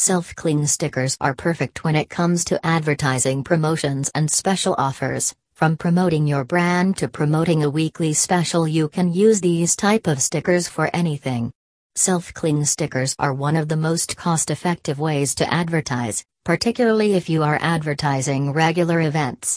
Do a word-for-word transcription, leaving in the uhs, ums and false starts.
Self-cling stickers are perfect when it comes to advertising, promotions and special offers. From promoting your brand to promoting a weekly special, you can use these type of stickers for anything. Self-cling stickers are one of the most cost-effective ways to advertise, particularly if you are advertising regular events.